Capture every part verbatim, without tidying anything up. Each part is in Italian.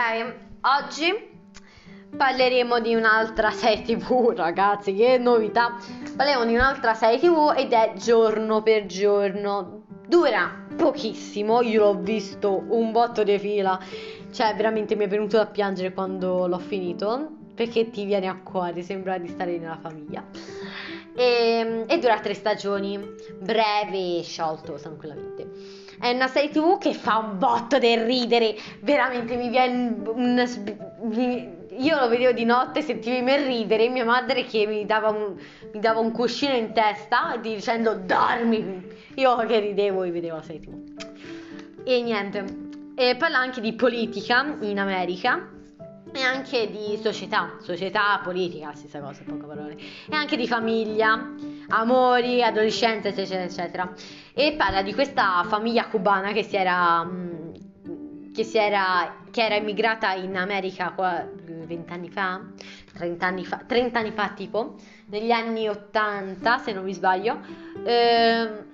Ok, oggi parleremo di un'altra serie tv, ragazzi, che novità. Parliamo di un'altra serie tv ed è Giorno per giorno. Dura pochissimo, io l'ho visto un botto di fila, cioè veramente mi è venuto da piangere quando l'ho finito, perché ti viene a cuore, sembra di stare nella famiglia. E, e dura tre stagioni, breve e sciolto tranquillamente. È una serie tv che fa un botto del ridere, veramente mi viene un... Mi, io lo vedevo di notte, sentivo i me ridere, mia madre che mi dava un, mi dava un cuscino in testa dicendo dormi, io che ridevo e vedevo la serie tv. E niente, e parla anche di politica in America e anche di società, società, politica, stessa cosa, poche parole, e anche di famiglia, amori, adolescenza, eccetera, eccetera. E parla di questa famiglia cubana che si era, che si era, che era immigrata in America vent'anni fa, trent'anni fa, trent'anni fa tipo, negli anni ottanta se non mi sbaglio, ehm,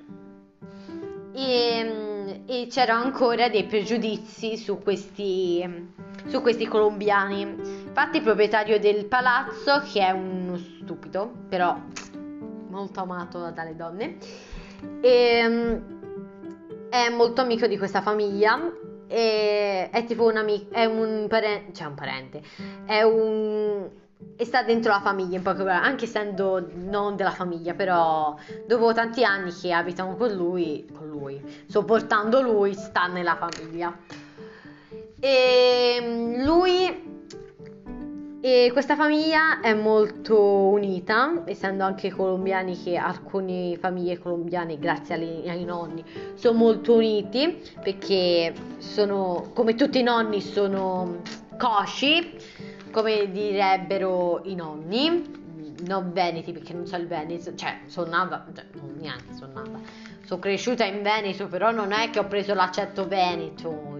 e... e c'erano ancora dei pregiudizi su questi su questi colombiani. Infatti il proprietario del palazzo, che è uno stupido però molto amato dalle donne, e, è molto amico di questa famiglia, e è tipo un amico, è un parente, cioè un parente è un e sta dentro la famiglia in poche parole, anche essendo non della famiglia, però dopo tanti anni che abitano con lui, con lui sopportando lui, sta nella famiglia. E lui e questa famiglia è molto unita, essendo anche colombiani, che alcune famiglie colombiane grazie alle, ai nonni sono molto uniti, perché sono, come tutti i nonni, sono cosci, come direbbero i nonni, non veneti perché non c'è il Veneto, cioè sono nata, cioè, non neanche sono nata, sono cresciuta in Veneto, però non è che ho preso l'accento veneto,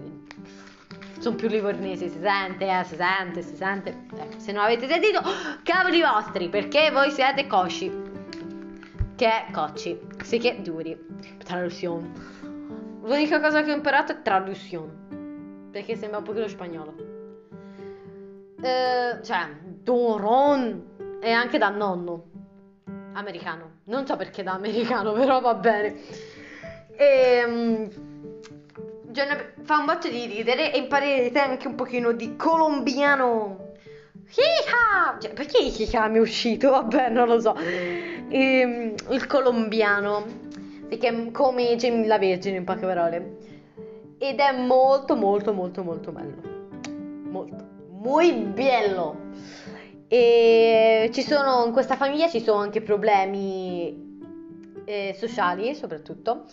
sono più livornese, si sente, eh, si sente, si sente, eh, se non avete sentito, oh, cavoli vostri, perché voi siete cosci, che è cocci, sì che duri, traduzione, l'unica cosa che ho imparato è traduzione, perché sembra un pochino spagnolo. Uh, cioè Doron e anche da nonno americano, non so perché da americano, però va bene. E, um, fa un botto di ridere e imparerete anche un pochino di colombiano. Hiha! Cioè, perché hiha mi è uscito? Vabbè, non lo so. E, um, il colombiano, perché è come Jamie la Vergine in poche parole, ed è molto molto molto molto bello, molto muy bello. E ci sono, in questa famiglia ci sono anche problemi eh, sociali, soprattutto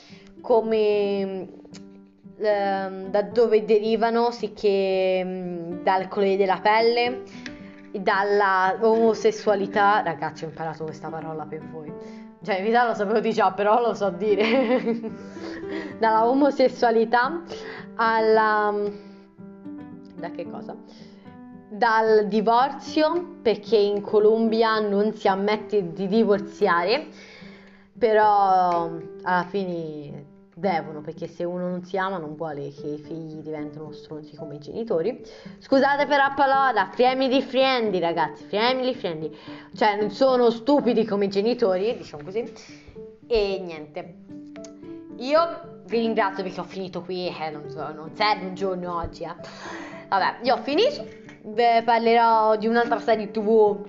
come eh, da dove derivano, sì che dal colore della pelle, dalla omosessualità. Ragazzi, ho imparato questa parola per voi, cioè in realtà lo sapevo di già, però lo so dire dalla omosessualità alla da che cosa? Dal divorzio, perché in Colombia non si ammette di divorziare, però alla fine devono, perché se uno non si ama non vuole che i figli diventino stronzi come i genitori. Scusate per la parola, family friendly, ragazzi, family friendly, cioè non sono stupidi come i genitori, diciamo così. E niente, io vi ringrazio perché ho finito qui, eh, non so, non serve un giorno oggi, eh. Vabbè, io ho finito. Beh, parlerò di un'altra serie tv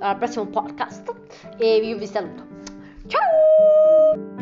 al prossimo podcast e io vi saluto. Ciao!